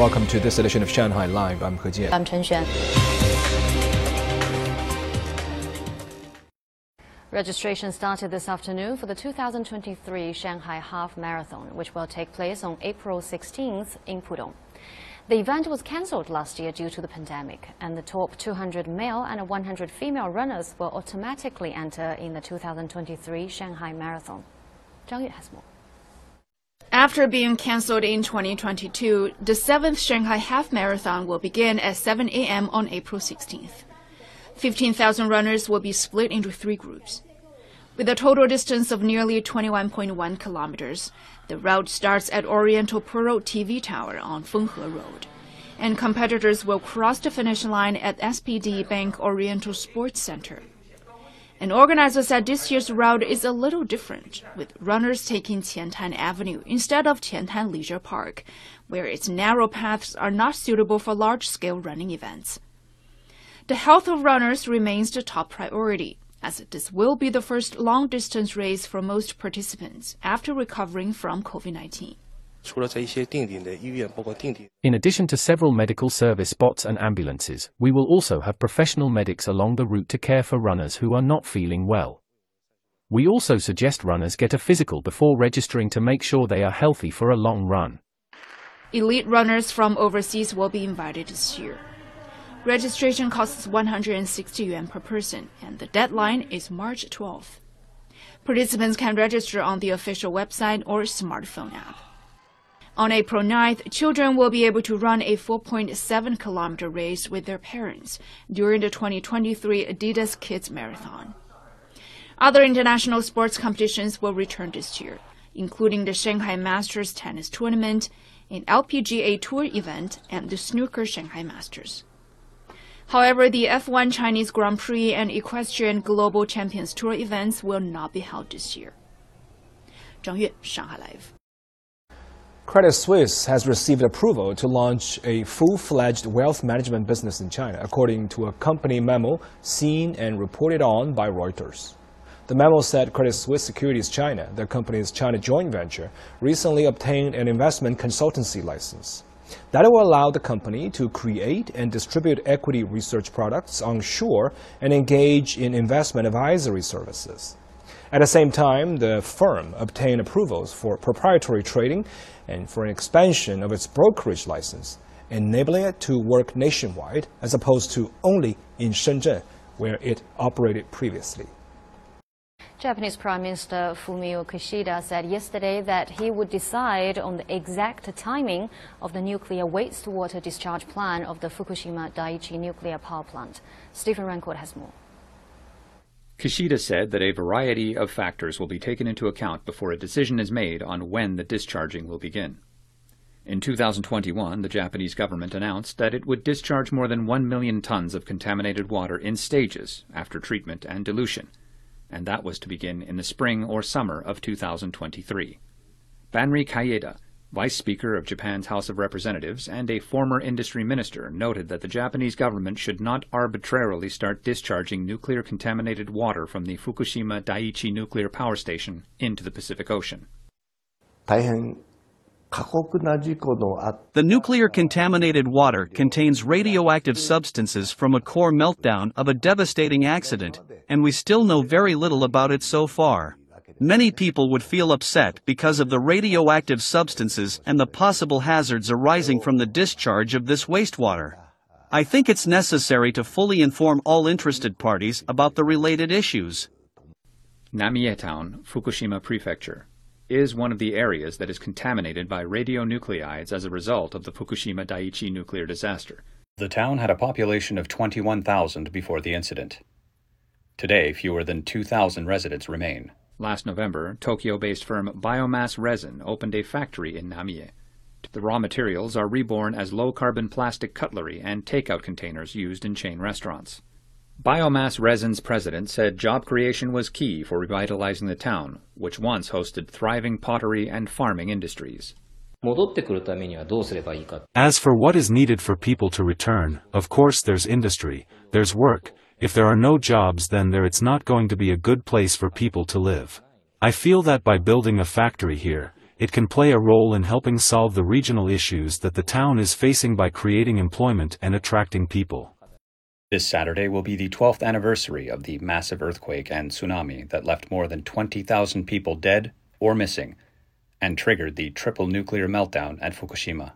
Welcome to this edition of Shanghai Live. I'm He Jian. I'm Chen Xuan. Registration started this afternoon for the 2023 Shanghai Half Marathon, which will take place on April 16th in Pudong. The event was cancelled last year due to the pandemic, and the top 200 male and 100 female runners will automatically enter in the 2023 Shanghai Marathon. Zhang Yu has more. After being cancelled in 2022, the 7th Shanghai Half Marathon will begin at 7 a.m. on April 16th. 15,000 runners will be split into three groups. With a total distance of nearly 21.1 kilometers, the route starts at Oriental Pearl TV Tower on Fenghe Road, and competitors will cross the finish line at SPD Bank Oriental Sports Center. An organizer said this year's route is a little different, with runners taking Tian Tan Avenue instead of Tian Tan Leisure Park, where its narrow paths are not suitable for large-scale running events. The health of runners remains the top priority, as this will be the first long-distance race for most participants after recovering from COVID-19. In addition to several medical service bots and ambulances, we will also have professional medics along the route to care for runners who are not feeling well. We also suggest runners get a physical before registering to make sure they are healthy for a long run. Elite runners from overseas will be invited this year. Registration costs 160 yuan per person, and the deadline is March 12th. Participants can register on the official website or smartphone app. On April 9th, children will be able to run a 4.7-kilometer race with their parents during the 2023 Adidas Kids Marathon. Other international sports competitions will return this year, including the Shanghai Masters Tennis Tournament, an LPGA Tour event, and the Snooker Shanghai Masters. However, the F1 Chinese Grand Prix and Equestrian Global Champions Tour events will not be held this year. Zhang Yue, Shanghai Live. Credit Suisse has received approval to launch a full-fledged wealth management business in China, according to a company memo seen and reported on by Reuters. The memo said Credit Suisse Securities China, the company's China joint venture, recently obtained an investment consultancy license. That will allow the company to create and distribute equity research products onshore and engage in investment advisory services. At the same time, the firm obtained approvals for proprietary trading and for an expansion of its brokerage license, enabling it to work nationwide as opposed to only in Shenzhen, where it operated previously. Japanese Prime Minister Fumio Kishida said yesterday that he would decide on the exact timing of the nuclear wastewater discharge plan of the Fukushima Daiichi nuclear power plant. Stephen Rancourt has more. Kishida said that a variety of factors will be taken into account before a decision is made on when the discharging will begin. In 2021, the Japanese government announced that it would discharge more than 1 million tons of contaminated water in stages after treatment and dilution, and that was to begin in the spring or summer of 2023. Banri Kaeda, Vice Speaker of Japan's House of Representatives and a former industry minister, noted that the Japanese government should not arbitrarily start discharging nuclear-contaminated water from the Fukushima Daiichi nuclear power station into the Pacific Ocean. The nuclear-contaminated water contains radioactive substances from a core meltdown of a devastating accident, and we still know very little about it so far. Many people would feel upset because of the radioactive substances and the possible hazards arising from the discharge of this wastewater. I think it's necessary to fully inform all interested parties about the related issues. Namie Town, Fukushima Prefecture, is one of the areas that is contaminated by radionuclides as a result of the Fukushima Daiichi nuclear disaster. The town had a population of 21,000 before the incident. Today, fewer than 2,000 residents remain. Last November, Tokyo-based firm Biomass Resin opened a factory in Namie. The raw materials are reborn as low-carbon plastic cutlery and takeout containers used in chain restaurants. Biomass Resin's president said job creation was key for revitalizing the town, which once hosted thriving pottery and farming industries. As for what is needed for people to return, of course there's industry, there's work. If there are no jobs, then it's not going to be a good place for people to live. I feel that by building a factory here, it can play a role in helping solve the regional issues that the town is facing by creating employment and attracting people. This Saturday will be the 12th anniversary of the massive earthquake and tsunami that left more than 20,000 people dead or missing and triggered the triple nuclear meltdown at Fukushima.